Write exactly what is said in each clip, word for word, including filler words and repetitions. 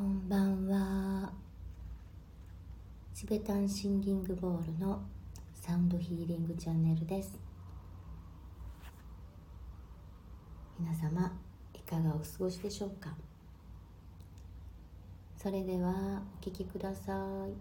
こんばんは。チベタンシンギングボールのサウンドヒーリングチャンネルです。皆様いかがお過ごしでしょうか。それではお聞きください。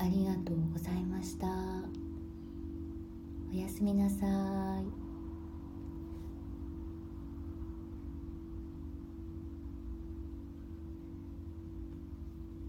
ありがとうございました。おやすみなさい。